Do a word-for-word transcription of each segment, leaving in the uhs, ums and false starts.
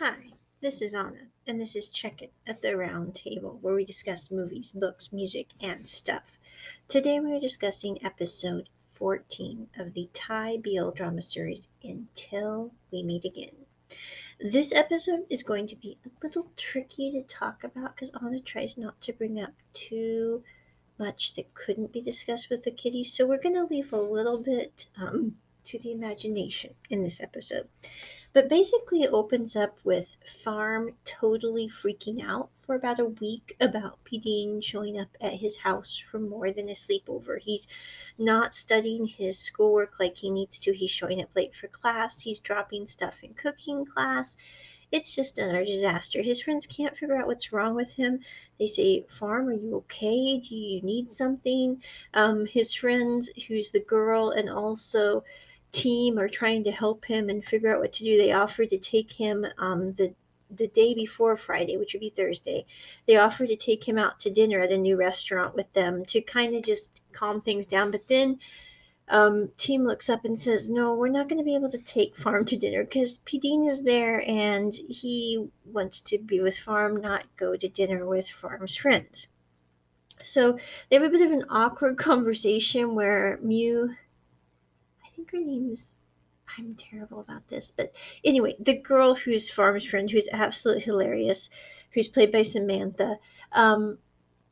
Hi, this is Anna, and this is Check It at the Round Table, where we discuss movies, books, music, and stuff. Today we are discussing episode fourteen of the Thai B L drama series, Until We Meet Again. This episode is going to be a little tricky to talk about because Anna tries not to bring up too much that couldn't be discussed with the kiddies, so we're going to leave a little bit um, to the imagination in this episode. But basically it opens up with Farm totally freaking out for about a week about Pidin showing up at his house for more than a sleepover. He's not studying his schoolwork like he needs to. He's showing up late for class. He's dropping stuff in cooking class. It's just another disaster. His friends can't figure out what's wrong with him. They say, Farm, are you okay? Do you need something? Um, his friend, who's the girl and also team, are trying to help him and figure out what to do. They offered to take him um, the the day before Friday, which would be Thursday. They offered to take him out to dinner at a new restaurant with them to kind of just calm things down. But then um, team looks up and says, no, we're not going to be able to take Farm to dinner because Pidin is there and he wants to be with Farm, not go to dinner with Farm's friends. So they have a bit of an awkward conversation where Mew, I think her name's, I'm terrible about this, but anyway, the girl who's Farm's friend, who's absolutely hilarious, who's played by Samantha, um,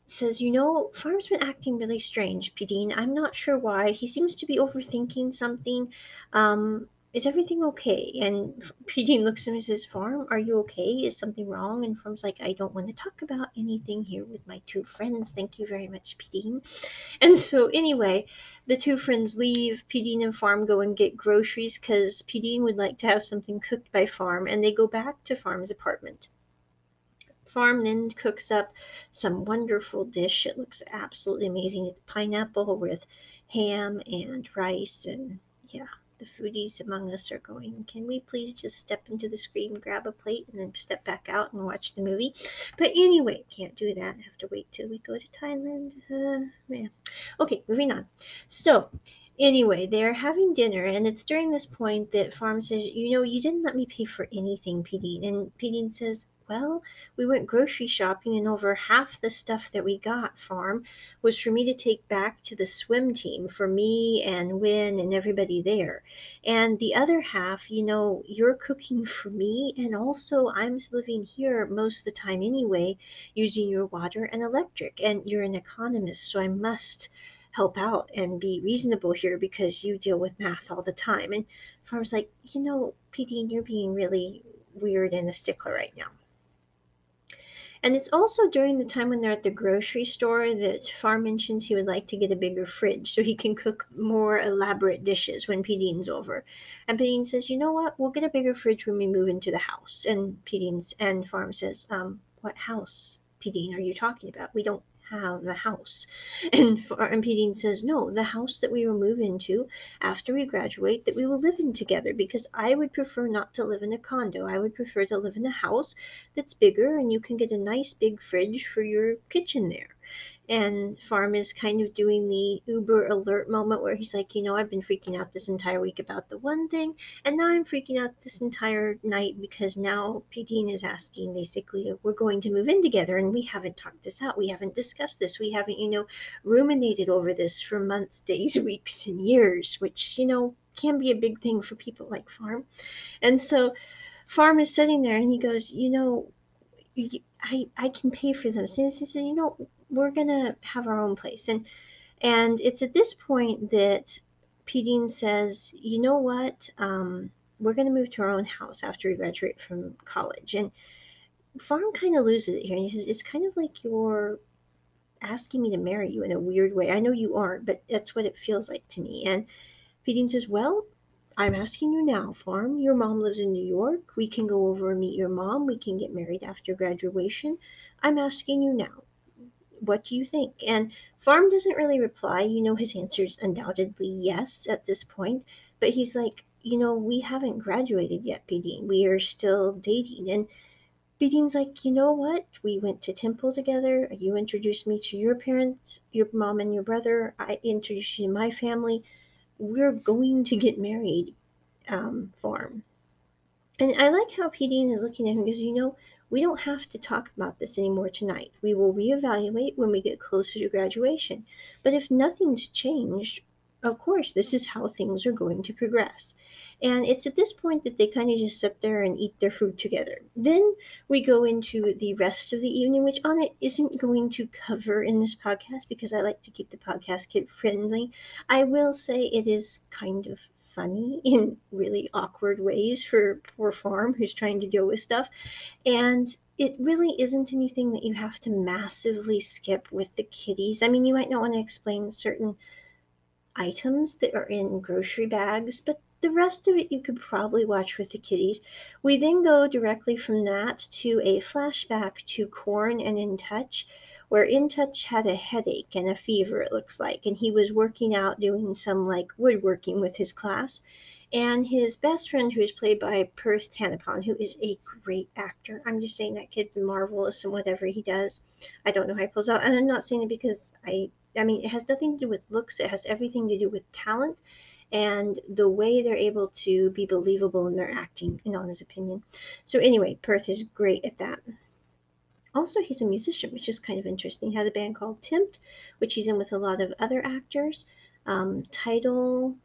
says, you know, Farm's been acting really strange, Pidin. I'm not sure why. He seems to be overthinking something. Um, is everything okay? And Pidin looks at him and says, Farm, are you okay? Is something wrong? And Farm's like, I don't want to talk about anything here with my two friends. Thank you very much, Pidin. And so anyway, the two friends leave. Pidin and Farm go and get groceries because Pidin would like to have something cooked by Farm, and they go back to Farm's apartment. Farm then cooks up some wonderful dish. It looks absolutely amazing. It's pineapple with ham and rice and, yeah. The foodies among us are going, can we please just step into the screen, grab a plate, and then step back out and watch the movie? But anyway, can't do that. I have to wait till we go to Thailand. Uh, yeah. Okay, moving on. So anyway, they're having dinner, and it's during this point that Farm says, you know, you didn't let me pay for anything, Pidin. And Pidin says, well, we went grocery shopping, and over half the stuff that we got, Farm, was for me to take back to the swim team for me and Win and everybody there. And the other half, you know, you're cooking for me, and also I'm living here most of the time anyway, using your water and electric. And you're an economist, so I must help out and be reasonable here because you deal with math all the time. And Farm's like, you know, Pidin, you're being really weird and a stickler right now. And it's also during the time when they're at the grocery store that Farm mentions he would like to get a bigger fridge so he can cook more elaborate dishes when Pidin's over. And Pidin says, you know what, we'll get a bigger fridge when we move into the house. And Pidin's and Farm says, um, what house, Pidin, are you talking about? We don't have a house. And, and Pidin says, no, the house that we will move into after we graduate that we will live in together, because I would prefer not to live in a condo. I would prefer to live in a house that's bigger and you can get a nice big fridge for your kitchen there. And Farm is kind of doing the Uber alert moment where he's like, you know, I've been freaking out this entire week about the one thing, and now I'm freaking out this entire night because now Pidin is asking, basically, we're going to move in together, and we haven't talked this out. We haven't discussed this. We haven't, you know, ruminated over this for months, days, weeks, and years, which, you know, can be a big thing for people like Farm. And so Farm is sitting there, and he goes, you know, I, I can pay for them. So he says, you know, we're going to have our own place. And and it's at this point that Pidin says, you know what, um, we're going to move to our own house after we graduate from college. And Farm kind of loses it here. And he says, it's kind of like you're asking me to marry you in a weird way. I know you aren't, but that's what it feels like to me. And Pidin says, well, I'm asking you now, Farm. Your mom lives in New York. We can go over and meet your mom. We can get married after graduation. I'm asking you now. What do you think? And Farm doesn't really reply. You know, his answer is undoubtedly yes at this point. But he's like, you know, we haven't graduated yet, Pidin. We are still dating. And Pidin's like, you know what? We went to temple together. You introduced me to your parents, your mom and your brother. I introduced you to my family. We're going to get married, um, Farm. And I like how P D is looking at him because, you know, we don't have to talk about this anymore tonight. We will reevaluate when we get closer to graduation. But if nothing's changed, of course, this is how things are going to progress. And it's at this point that they kind of just sit there and eat their food together. Then we go into the rest of the evening, which Anna isn't going to cover in this podcast because I like to keep the podcast kid friendly. I will say it is kind of funny in really awkward ways for poor Farm, who's trying to deal with stuff. And it really isn't anything that you have to massively skip with the kiddies. I mean, you might not want to explain certain items that are in grocery bags, but the rest of it you could probably watch with the kiddies. We then go directly from that to a flashback to Korn and In Touch, where In Touch had a headache and a fever, it looks like, and he was working out doing some like woodworking with his class. And his best friend, who is played by Perth Tanapon, who is a great actor. I'm just saying that kid's marvelous in whatever he does. I don't know how he pulls out, and I'm not saying it because I, I mean, it has nothing to do with looks. It has everything to do with talent and the way they're able to be believable in their acting, in Anna's opinion. So anyway, Perth is great at that. Also, he's a musician, which is kind of interesting. He has a band called Tempt, which he's in with a lot of other actors. Um, Tidal,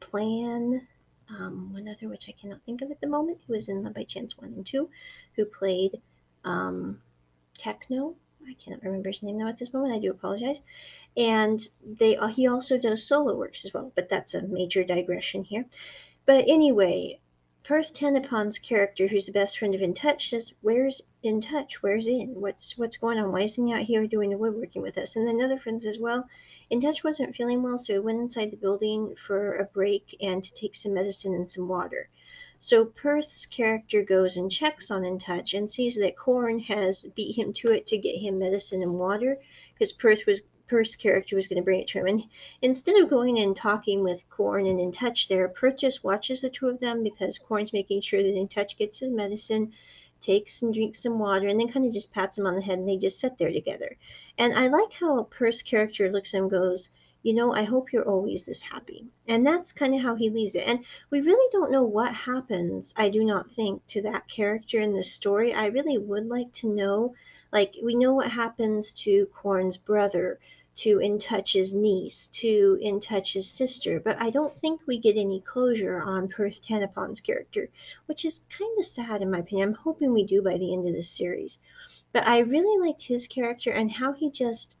Plan, um, one other which I cannot think of at the moment, who was in Love by Chance one and two, who played um, Techno. I cannot remember his name now at this moment. I do apologize. And they he also does solo works as well, but that's a major digression here. But anyway, Perth Tanapon's character, who's the best friend of In Touch, says, where's In Touch? Where's In? What's what's going on? Why isn't he out here doing the woodworking with us? And then another friend says, well, In Touch wasn't feeling well, so he went inside the building for a break and to take some medicine and some water. So Perth's character goes and checks on In Touch and sees that Korn has beat him to it to get him medicine and water, because Perth was Perth's character was going to bring it to him. And instead of going and talking with Korn and In Touch there, Perth just watches the two of them because Korn's making sure that In Touch gets his medicine, takes and drinks some water, and then kind of just pats him on the head, and they just sit there together. And I like how Perth's character looks at him and goes, you know, I hope you're always this happy. And that's kind of how he leaves it. And we really don't know what happens, I do not think, to that character in this story. I really would like to know. Like, we know what happens to Korn's brother, to In Touch's niece, to In Touch's sister, but I don't think we get any closure on Perth Tanapon's character, which is kind of sad in my opinion. I'm hoping we do by the end of this series. But I really liked his character and how he just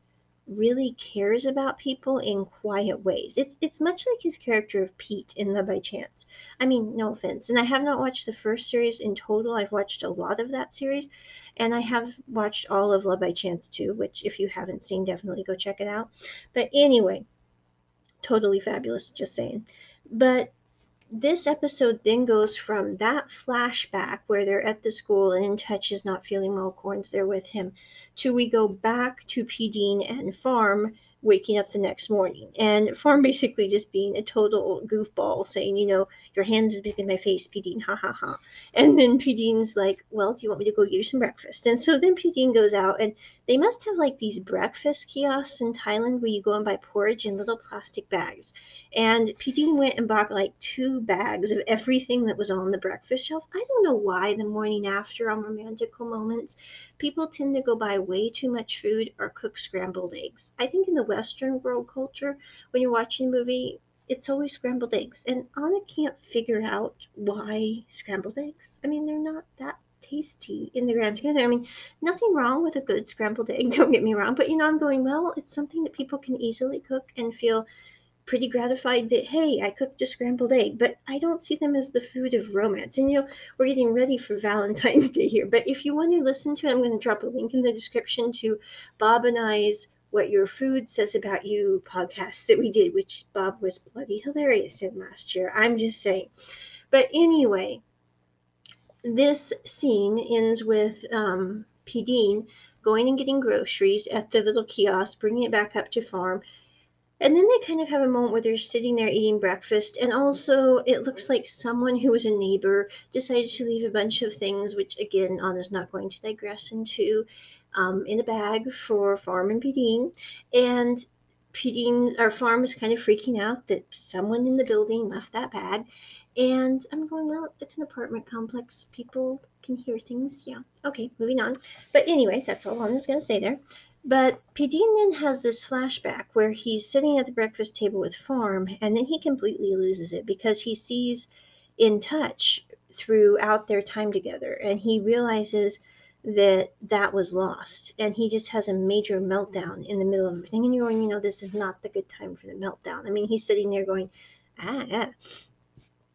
really cares about people in quiet ways. It's it's much like his character of Pete in Love by Chance. I mean, no offense. And I have not watched the first series in total. I've watched a lot of that series. And I have watched all of Love by Chance too, which if you haven't seen, definitely go check it out. But anyway, totally fabulous, just saying. But this episode then goes from that flashback where they're at the school and In Touch is not feeling well, Korn's there with him, to we go back to P. Dean and Farm waking up the next morning. And Farm basically just being a total goofball saying, you know, your hands is big in my face, P. Dean, ha ha ha. And then P. Dean's like, well, do you want me to go get you some breakfast? And so then P. Dean goes out, and they must have like these breakfast kiosks in Thailand where you go and buy porridge in little plastic bags. And P. Dean went and bought like two bags of everything that was on the breakfast shelf. I don't know why the morning after on Romantical Moments, people tend to go buy way too much food or cook scrambled eggs. I think in the Western world culture, when you're watching a movie, it's always scrambled eggs. And Anna can't figure out why scrambled eggs. I mean, they're not that tasty in the grand scheme of things. I mean, nothing wrong with a good scrambled egg, don't get me wrong, but you know, I'm going, well, it's something that people can easily cook and feel pretty gratified that, hey, I cooked a scrambled egg, but I don't see them as the food of romance. And you know, we're getting ready for Valentine's Day here, but if you want to listen to it, I'm going to drop a link in the description to Bob and I's What Your Food Says About You podcast that we did, which Bob was bloody hilarious in last year. I'm just saying. But anyway, this scene ends with um, P. Dean going and getting groceries at the little kiosk, bringing it back up to Farm. And then they kind of have a moment where they're sitting there eating breakfast. And also, it looks like someone who was a neighbor decided to leave a bunch of things, which, again, Anna's not going to digress into, um, in a bag for Farm and P. Dean. And P. Dean, or Farm, is kind of freaking out that someone in the building left that bag. And I'm going, well, it's an apartment complex. People can hear things. Yeah. Okay, moving on. But anyway, that's all I'm just going to say there. But Pedine then has this flashback where he's sitting at the breakfast table with Farm, and then he completely loses it because he sees In Touch throughout their time together, and he realizes that that was lost, and he just has a major meltdown in the middle of everything. And you're going, you know, this is not the good time for the meltdown. I mean, he's sitting there going, ah, ah.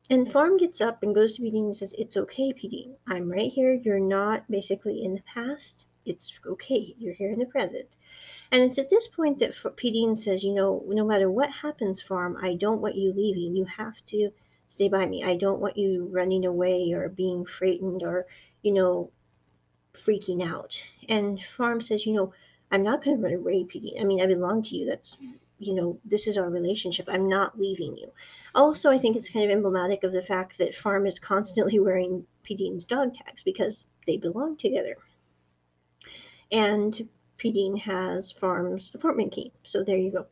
And Farm gets up and goes to Pedine and says, it's okay, Pedine. I'm right here. You're not basically in the past. It's okay. You're here in the present. And it's at this point that Pedine says, you know, no matter what happens, Farm, I don't want you leaving. You have to stay by me. I don't want you running away or being frightened or, you know, freaking out. And Farm says, you know, I'm not going to run away, Pedine. I mean, I belong to you. That's, you know, this is our relationship. I'm not leaving you. Also, I think it's kind of emblematic of the fact that Farm is constantly wearing Pedine's dog tags because they belong together. And Pedine has Farm's apartment key. So there you go.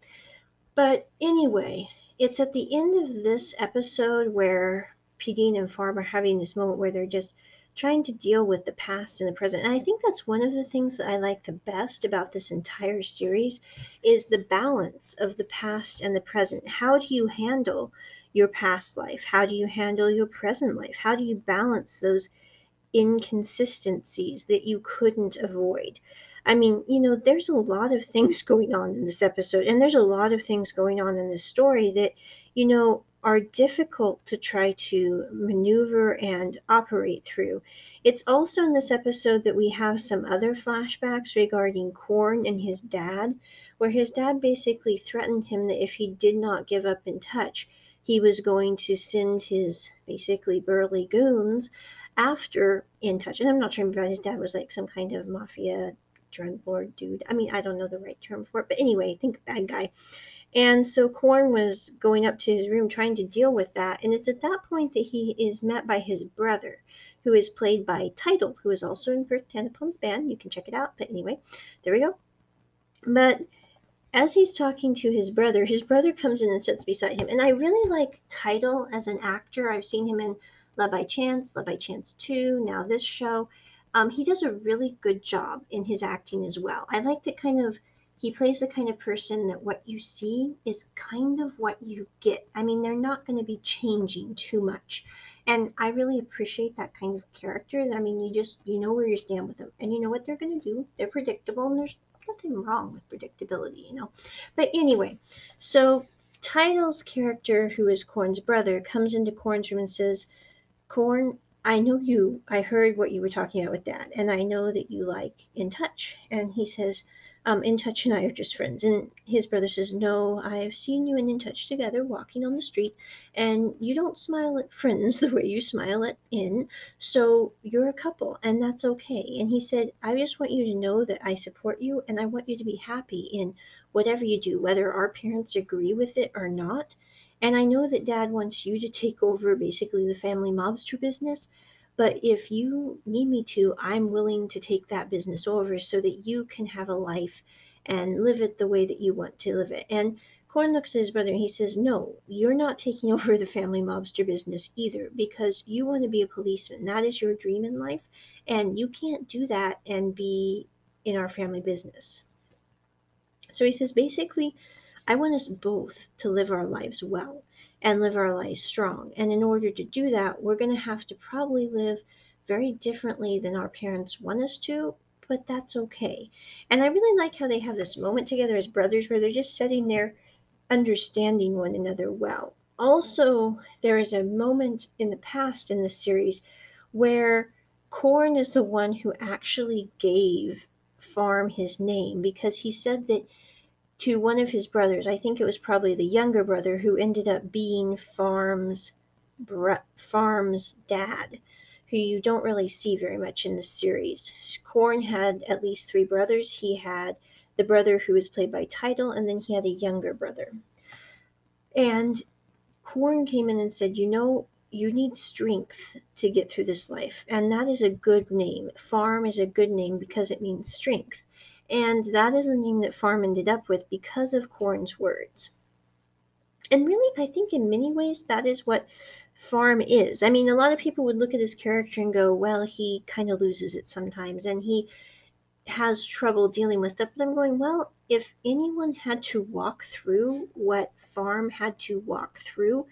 But anyway, it's at the end of this episode where Pedine and Farm are having this moment where they're just trying to deal with the past and the present. And I think that's one of the things that I like the best about this entire series is the balance of the past and the present. How do you handle your past life? How do you handle your present life? How do you balance those inconsistencies that you couldn't avoid? I mean, you know, there's a lot of things going on in this episode, and there's a lot of things going on in this story that, you know, are difficult to try to maneuver and operate through. It's also in this episode that we have some other flashbacks regarding Korn and his dad, where his dad basically threatened him that if he did not give up In Touch, he was going to send his basically burly goons after In Touch. And I'm not sure about his dad was like some kind of mafia drug lord dude. I mean, I don't know the right term for it, but anyway, I think bad guy. And so Korn was going up to his room trying to deal with that. And it's at that point that he is met by his brother, who is played by Tidal, who is also in Perth Tanapon's band. You can check it out. But anyway, there we go. But as he's talking to his brother, his brother comes in and sits beside him. And I really like Tidal as an actor. I've seen him in Love by Chance, Love by Chance two, now this show. Um, he does a really good job in his acting as well. I like that kind of, he plays the kind of person that what you see is kind of what you get. I mean, they're not going to be changing too much. And I really appreciate that kind of character. I mean, you just, you know where you stand with them. And you know what they're going to do. They're predictable, and there's nothing wrong with predictability, you know. But anyway, so Tidal's character, who is Korn's brother, comes into Korn's room and says, Korn, I know you, I heard what you were talking about with Dad, and I know that you like In Touch. And he says, um, In Touch and I are just friends. And his brother says, no, I've seen you and In Touch together walking on the street, and you don't smile at friends the way you smile at In, so you're a couple, and that's okay. And he said, I just want you to know that I support you, and I want you to be happy in whatever you do, whether our parents agree with it or not. And I know that Dad wants you to take over basically the family mobster business, but if you need me to, I'm willing to take that business over so that you can have a life and live it the way that you want to live it. And Korn looks at his brother and he says, no, you're not taking over the family mobster business either, because you want to be a policeman. That is your dream in life, and you can't do that and be in our family business. So he says, basically, I want us both to live our lives well and live our lives strong. And in order to do that, we're going to have to probably live very differently than our parents want us to, but that's okay. And I really like how they have this moment together as brothers where they're just sitting there understanding one another well. Also, there is a moment in the past in this series where Korn is the one who actually gave Farm his name, because he said that to one of his brothers, I think it was probably the younger brother, who ended up being Farm's br- Farm's dad, who you don't really see very much in the series. Korn had at least three brothers. He had the brother who was played by Tidal, and then he had a younger brother. And Korn came in and said, you know, you need strength to get through this life. And that is a good name. Farm is a good name because it means strength. And that is the name that Farm ended up with because of Korn's words. And really, I think in many ways, that is what Farm is. I mean, a lot of people would look at his character and go, well, he kind of loses it sometimes, and he has trouble dealing with stuff. But I'm going, well, if anyone had to walk through what Farm had to walk through,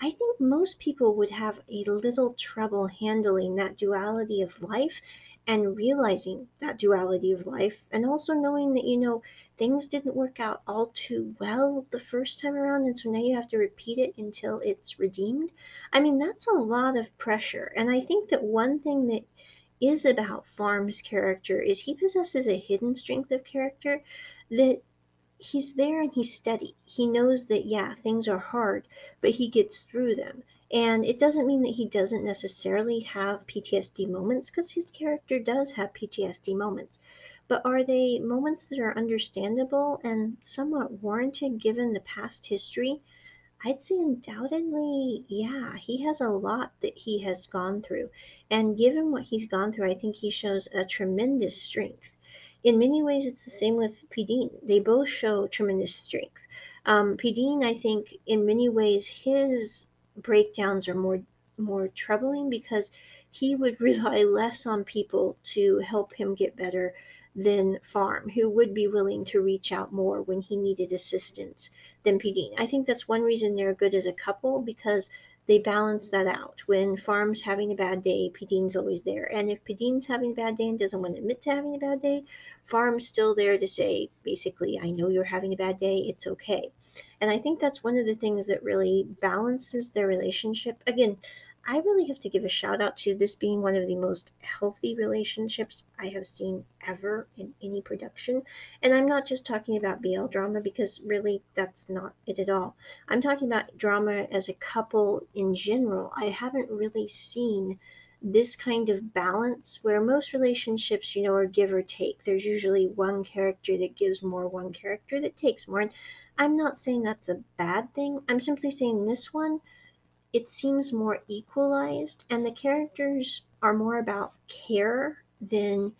I think most people would have a little trouble handling that duality of life and realizing that duality of life, and also knowing that, you know, things didn't work out all too well the first time around, and so now you have to repeat it until it's redeemed. I mean, that's a lot of pressure. And I think that one thing that is about Farm's character is he possesses a hidden strength of character that he's there and he's steady. He knows that, yeah, things are hard, but he gets through them. And it doesn't mean that he doesn't necessarily have P T S D moments, because his character does have P T S D moments. But are they moments that are understandable and somewhat warranted given the past history? I'd say undoubtedly, yeah, he has a lot that he has gone through. And given what he's gone through, I think he shows a tremendous strength. In many ways, it's the same with Pedine. They both show tremendous strength. Um, Pedine, I think, in many ways, his breakdowns are more more troubling because he would rely less on people to help him get better than Farm, who would be willing to reach out more when he needed assistance than Pedine. I think that's one reason they're good as a couple, because they balance that out. When Farm's having a bad day, Pedine's always there. And if Pedine's having a bad day and doesn't want to admit to having a bad day, Farm's still there to say, basically, I know you're having a bad day, it's okay. And I think that's one of the things that really balances their relationship. Again, I really have to give a shout out to this being one of the most healthy relationships I have seen ever in any production. And I'm not just talking about B L drama, because really that's not it at all. I'm talking about drama as a couple in general. I haven't really seen this kind of balance, where most relationships, you know, are give or take. There's usually one character that gives more, one character that takes more. And I'm not saying that's a bad thing. I'm simply saying this one, it seems more equalized, and the characters are more about care than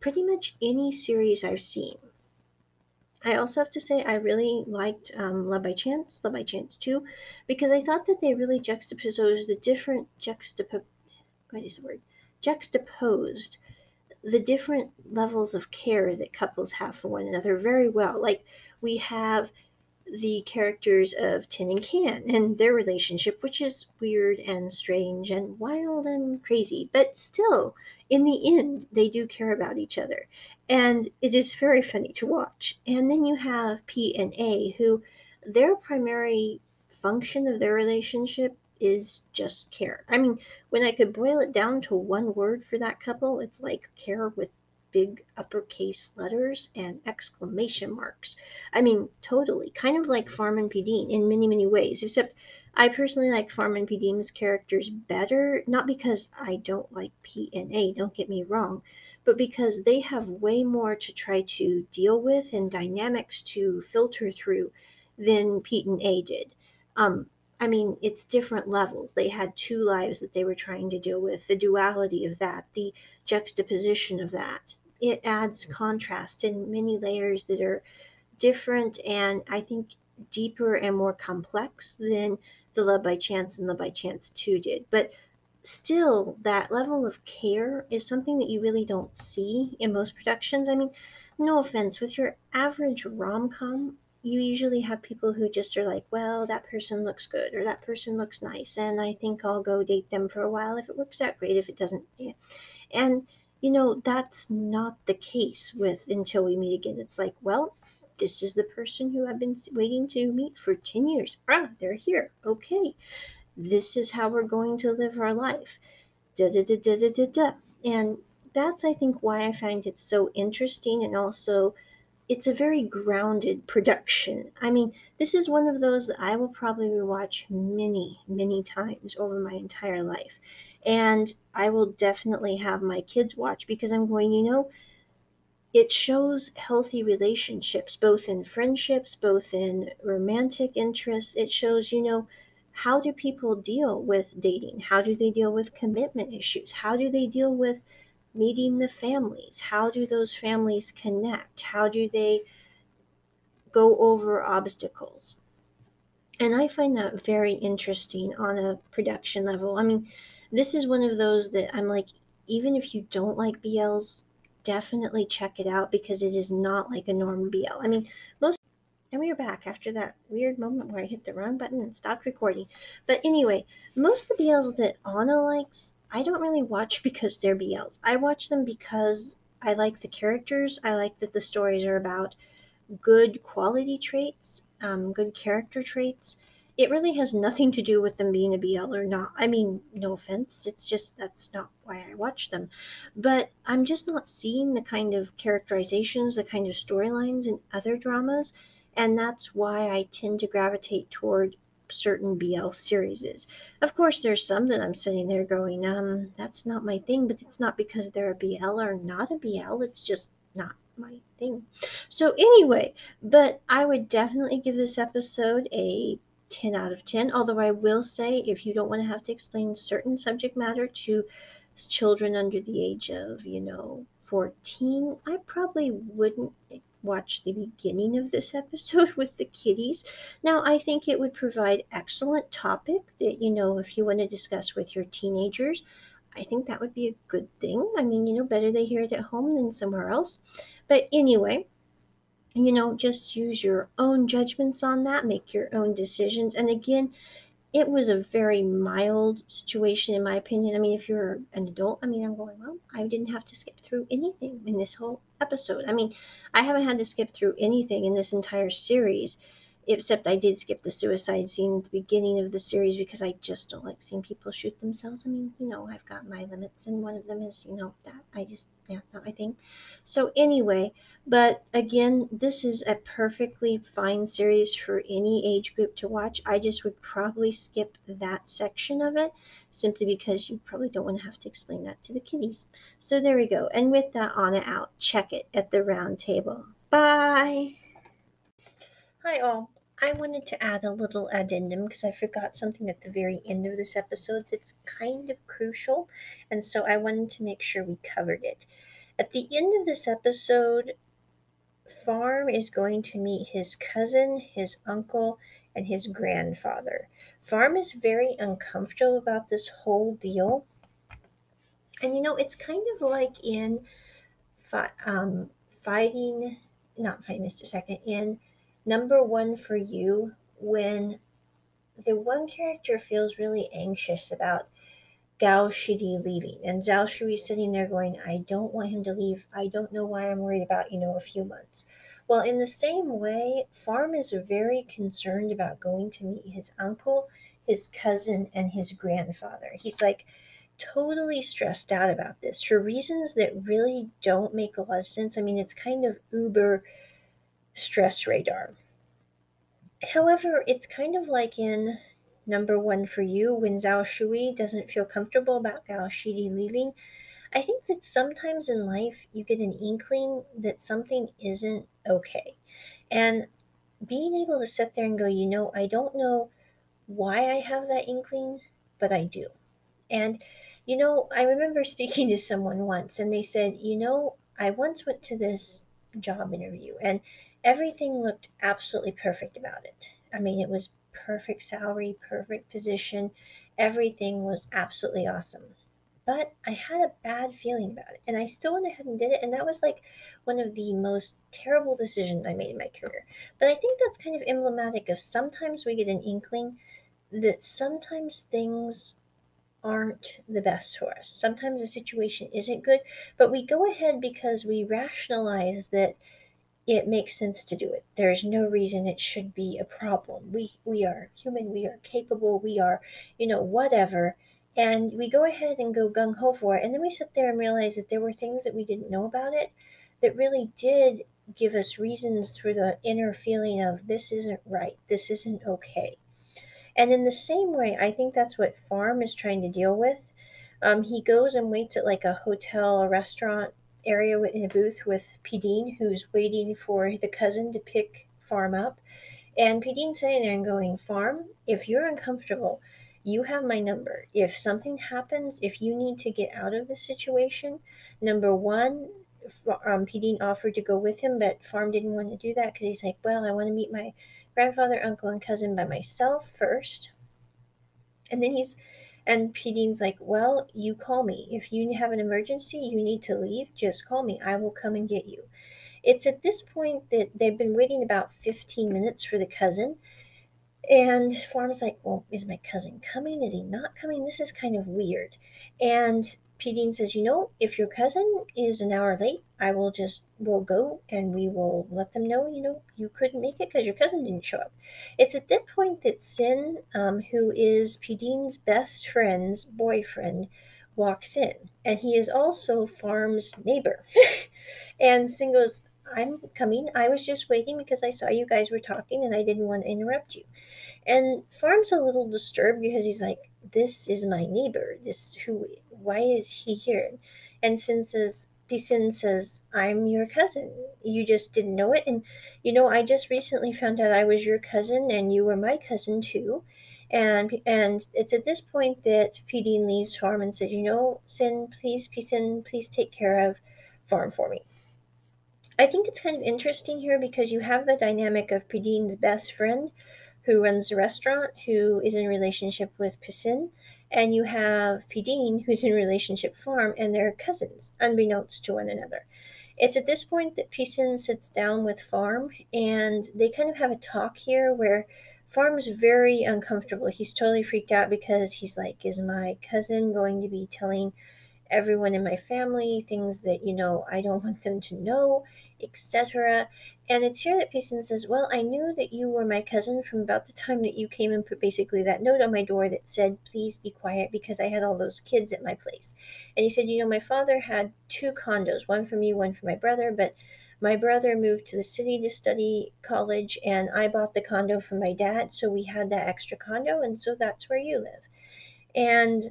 pretty much any series I've seen. I also have to say I really liked um, Love by Chance, Love by Chance two, because I thought that they really juxtaposed the different juxtap- what is the word? juxtaposed the different levels of care that couples have for one another very well. Like, we have the characters of Tin and Can and their relationship, which is weird and strange and wild and crazy, but still, in the end, they do care about each other, and it is very funny to watch. And then you have P and A, who their primary function of their relationship is just care. I mean, when I could boil it down to one word for that couple, it's like care with big uppercase letters and exclamation marks. I mean, totally. Kind of like Farm and Pedine in many, many ways, except I personally like Farm and Pedine's characters better, not because I don't like P and A, don't get me wrong, but because they have way more to try to deal with and dynamics to filter through than Pete and A did. Um, I mean, it's different levels. They had two lives that they were trying to deal with, the duality of that, the juxtaposition of that. It adds contrast in many layers that are different and I think deeper and more complex than the Love by Chance and Love by Chance two did. But still, that level of care is something that you really don't see in most productions. I mean, no offense, with your average rom-com, you usually have people who just are like, well, that person looks good or that person looks nice, and I think I'll go date them for a while. If it works out, great. If it doesn't, yeah. And, you know, that's not the case with Until We Meet Again. It's like, well, this is the person who I've been waiting to meet for ten years. Ah, they're here. Okay. This is how we're going to live our life. Da da da da da da da. And that's, I think, why I find it so interesting, and also it's a very grounded production. I mean, this is one of those that I will probably rewatch many, many times over my entire life. And I will definitely have my kids watch, because I'm going, you know, it shows healthy relationships, both in friendships, both in romantic interests. It shows, you know, how do people deal with dating? How do they deal with commitment issues? How do they deal with meeting the families? How do those families connect? How do they go over obstacles? And I find that very interesting on a production level. I mean, this is one of those that I'm like, even if you don't like B Ls, definitely check it out because it is not like a normal B L. I mean, most... And we are back after that weird moment where I hit the wrong button and stopped recording. But anyway, most of the B Ls that Anna likes, I don't really watch because they're B Ls. I watch them because I like the characters. I like that the stories are about good quality traits, um, good character traits. It really has nothing to do with them being a B L or not. I mean, no offense. It's just that's not why I watch them. But I'm just not seeing the kind of characterizations, the kind of storylines in other dramas. And that's why I tend to gravitate toward certain B L series. Of course, there's some that I'm sitting there going, um, that's not my thing, but it's not because they're a B L or not a B L. It's just not my thing. So anyway, but I would definitely give this episode a ten out of ten. Although I will say, if you don't want to have to explain certain subject matter to children under the age of, you know, fourteen, I probably wouldn't watch the beginning of this episode with the kiddies. Now, I think it would provide excellent topic that, you know, if you want to discuss with your teenagers, I think that would be a good thing. I mean, you know, better they hear it at home than somewhere else. But anyway, you know, just use your own judgments on that, make your own decisions. And again, it was a very mild situation, in my opinion. I mean, if you're an adult, I mean, I'm going, well, I didn't have to skip through anything in this whole episode. I mean, I haven't had to skip through anything in this entire series, except I did skip the suicide scene at the beginning of the series because I just don't like seeing people shoot themselves. I mean, you know, I've got my limits, and one of them is, you know, that I just, yeah, not my thing. So anyway, but again, this is a perfectly fine series for any age group to watch. I just would probably skip that section of it simply because you probably don't want to have to explain that to the kiddies. So there we go. And with that, Anna out. Check it at the round table. Bye. Hi, all. I wanted to add a little addendum because I forgot something at the very end of this episode that's kind of crucial, and so I wanted to make sure we covered it. At the end of this episode, Farm is going to meet his cousin, his uncle, and his grandfather. Farm is very uncomfortable about this whole deal, and you know, it's kind of like in fi- um, fighting, not fighting Mister Second, in Number One For You, when the one character feels really anxious about Gao Shidi leaving, and Zhao Shui is sitting there going, I don't want him to leave. I don't know why I'm worried about, you know, a few months. Well, in the same way, Farm is very concerned about going to meet his uncle, his cousin, and his grandfather. He's like totally stressed out about this for reasons that really don't make a lot of sense. I mean, it's kind of uber stress radar. However, it's kind of like in Number One For You, when Zhao Shui doesn't feel comfortable about Gao Shidi leaving. I think that sometimes in life you get an inkling that something isn't okay. And being able to sit there and go, you know, I don't know why I have that inkling, but I do. And, you know, I remember speaking to someone once and they said, you know, I once went to this job interview and everything looked absolutely perfect about it. I mean, it was perfect salary, perfect position. Everything was absolutely awesome. But I had a bad feeling about it. And I still went ahead and did it. And that was like one of the most terrible decisions I made in my career. But I think that's kind of emblematic of sometimes we get an inkling that sometimes things aren't the best for us. Sometimes the situation isn't good. But we go ahead because we rationalize that it makes sense to do it. There's no reason it should be a problem. We we are human, we are capable, we are, you know, whatever. And we go ahead and go gung-ho for it. And then we sit there and realize that there were things that we didn't know about it that really did give us reasons through the inner feeling of this isn't right, this isn't okay. And in the same way, I think that's what Farm is trying to deal with. Um, he goes and waits at like a hotel, a restaurant, area in a booth with Pidin, who's waiting for the cousin to pick Farm up. And Pidin's sitting there and going, Farm, if you're uncomfortable, you have my number. If something happens, if you need to get out of the situation, number one, um, Pidin offered to go with him, but Farm didn't want to do that because he's like, well, I want to meet my grandfather, uncle, and cousin by myself first. And then he's, and P. Dean's like, well, you call me. If you have an emergency, you need to leave, just call me. I will come and get you. It's at this point that they've been waiting about fifteen minutes for the cousin. And Farm's like, well, is my cousin coming? Is he not coming? This is kind of weird. And P. Dean says, you know, if your cousin is an hour late, I will just, we'll go and we will let them know, you know, you couldn't make it because your cousin didn't show up. It's at that point that Sin, um, who is P. Dean's best friend's boyfriend, walks in. And he is also Farm's neighbor. And Sin goes, I'm coming. I was just waiting because I saw you guys were talking and I didn't want to interrupt you. And Farm's a little disturbed because he's like, this is my neighbor. This who, why is he here? And Sin says, P. Sin says, I'm your cousin. You just didn't know it. And, you know, I just recently found out I was your cousin and you were my cousin too. And and it's at this point that P. Dean leaves Farm and says, you know, Sin, please, P. Sin, please take care of Farm for me. I think it's kind of interesting here because you have the dynamic of P. Dean's best friend who runs the restaurant, who is in a relationship with P. Sin, and you have P. Dean, who's in a relationship with Farm, and they're cousins, unbeknownst to one another. It's at this point that P. Sin sits down with Farm, and they kind of have a talk here where Farm's very uncomfortable. He's totally freaked out because he's like, is my cousin going to be telling everyone in my family things that, you know, I don't want them to know, et cetera. And it's here that P. Sin says, well, I knew that you were my cousin from about the time that you came and put basically that note on my door that said, please be quiet, because I had all those kids at my place. And he said, you know, my father had two condos, one for me, one for my brother, but my brother moved to the city to study college and I bought the condo from my dad. So we had that extra condo. And so that's where you live. And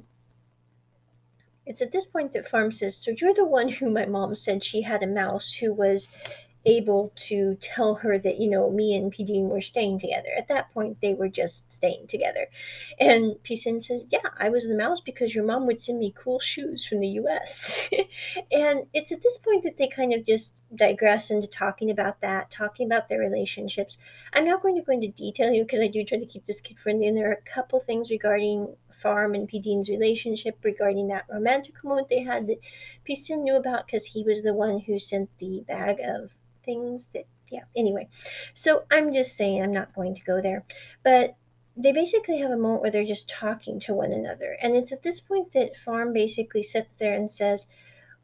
it's at this point that Farm says, so you're the one who my mom said she had a mouse who was able to tell her that, you know, me and P. Dean were staying together. At that point, they were just staying together. And P. Sin says, yeah, I was the mouse because your mom would send me cool shoes from the U S And it's at this point that they kind of just digress into talking about that, talking about their relationships. I'm not going to go into detail here because I do try to keep this kid friendly. And there are a couple things regarding Farm and P. Dean's relationship, regarding that romantic moment they had that P. Sin knew about because he was the one who sent the bag of things that, yeah, anyway. So I'm just saying, I'm not going to go there. But they basically have a moment where they're just talking to one another. And it's at this point that Farm basically sits there and says,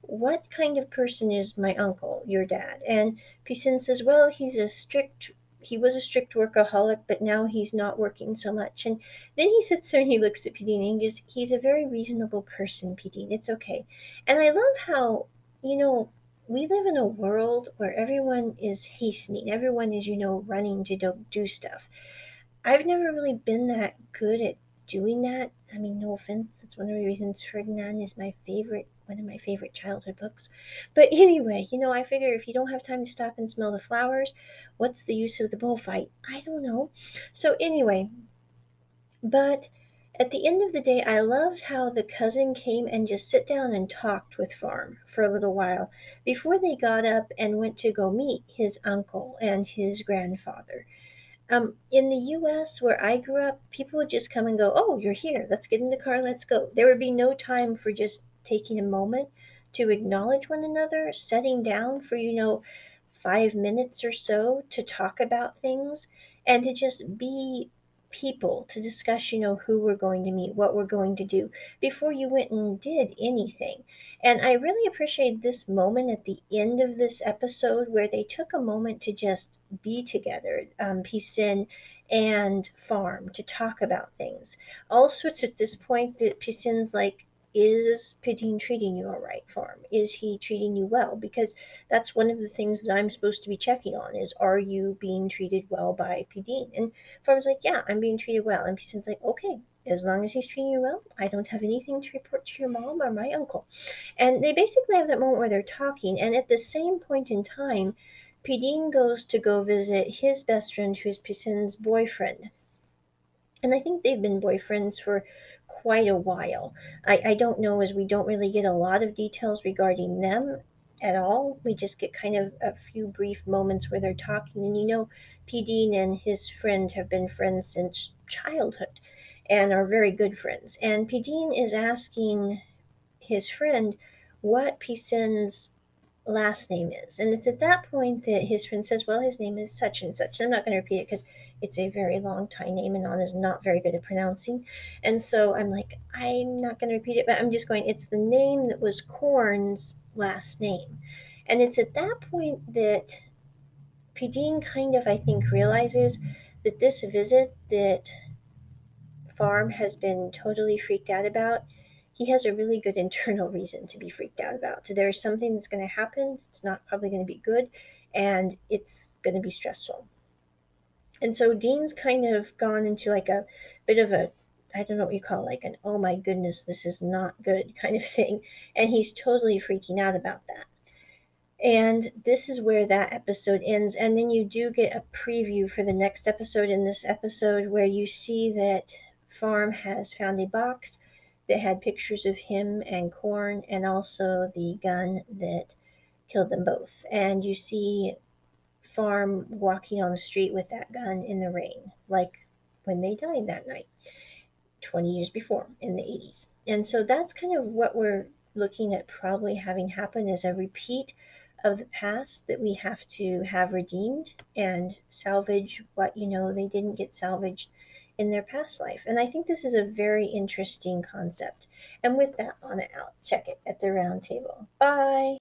what kind of person is my uncle, your dad? And P. Sin says, well, he's a strict, he was a strict workaholic, but now he's not working so much. And then he sits there and he looks at P. Dean and he goes, he's a very reasonable person, P. Dean. It's okay. And I love how, you know, we live in a world where everyone is hastening. Everyone is, you know, running to do, do stuff. I've never really been that good at doing that. I mean, no offense. That's one of the reasons Ferdinand is my favorite, one of my favorite childhood books. But anyway, you know, I figure if you don't have time to stop and smell the flowers, what's the use of the bullfight? I don't know. So anyway, but at the end of the day, I loved how the cousin came and just sit down and talked with Farm for a little while before they got up and went to go meet his uncle and his grandfather. Um, in the U S where I grew up, people would just come and go, oh, you're here. Let's get in the car. Let's go. There would be no time for just taking a moment to acknowledge one another, setting down for, you know, five minutes or so to talk about things and to just be people, to discuss, you know, who we're going to meet, what we're going to do before you went and did anything. And I really appreciate this moment at the end of this episode where they took a moment to just be together, um, P. Sin and Farm, to talk about things. Also, it's at this point that P. Sin's like, is P. Dean treating you all right, Farm? Is he treating you well? Because that's one of the things that I'm supposed to be checking on is, are you being treated well by P. Dean? And Farm's like, yeah, I'm being treated well. And P. Sin's like, okay, as long as he's treating you well, I don't have anything to report to your mom or my uncle. And they basically have that moment where they're talking. And at the same point in time, P. Dean goes to go visit his best friend, who's P. Sin's boyfriend. And I think they've been boyfriends for quite a while. I, I don't know, as we don't really get a lot of details regarding them at all. We just get kind of a few brief moments where they're talking. And, you know, P. Dean and his friend have been friends since childhood and are very good friends. And P. Dean is asking his friend what P. Sin's last name is. And it's at that point that his friend says, well, his name is such and such. I'm not going to repeat it because it's a very long Thai name and Anna's not very good at pronouncing. And so I'm like, I'm not going to repeat it, but I'm just going, it's the name that was Korn's last name. And it's at that point that P. Dean kind of, I think, realizes that this visit that Farm has been totally freaked out about, he has a really good internal reason to be freaked out about. There's something that's going to happen. It's not probably going to be good, and it's going to be stressful. And so Dean's kind of gone into like a bit of a, I don't know what you call it, like an, oh my goodness, this is not good kind of thing. And he's totally freaking out about that. And this is where that episode ends. And then you do get a preview for the next episode in this episode where you see that Farm has found a box that had pictures of him and Korn and also the gun that killed them both. And you see Farm walking on the street with that gun in the rain, like when they died that night, twenty years before in the eighties. And so that's kind of what we're looking at probably having happen is a repeat of the past that we have to have redeemed and salvage what, you know, they didn't get salvaged in their past life. And I think this is a very interesting concept. And with that, on it out. Check it at the round table. Bye.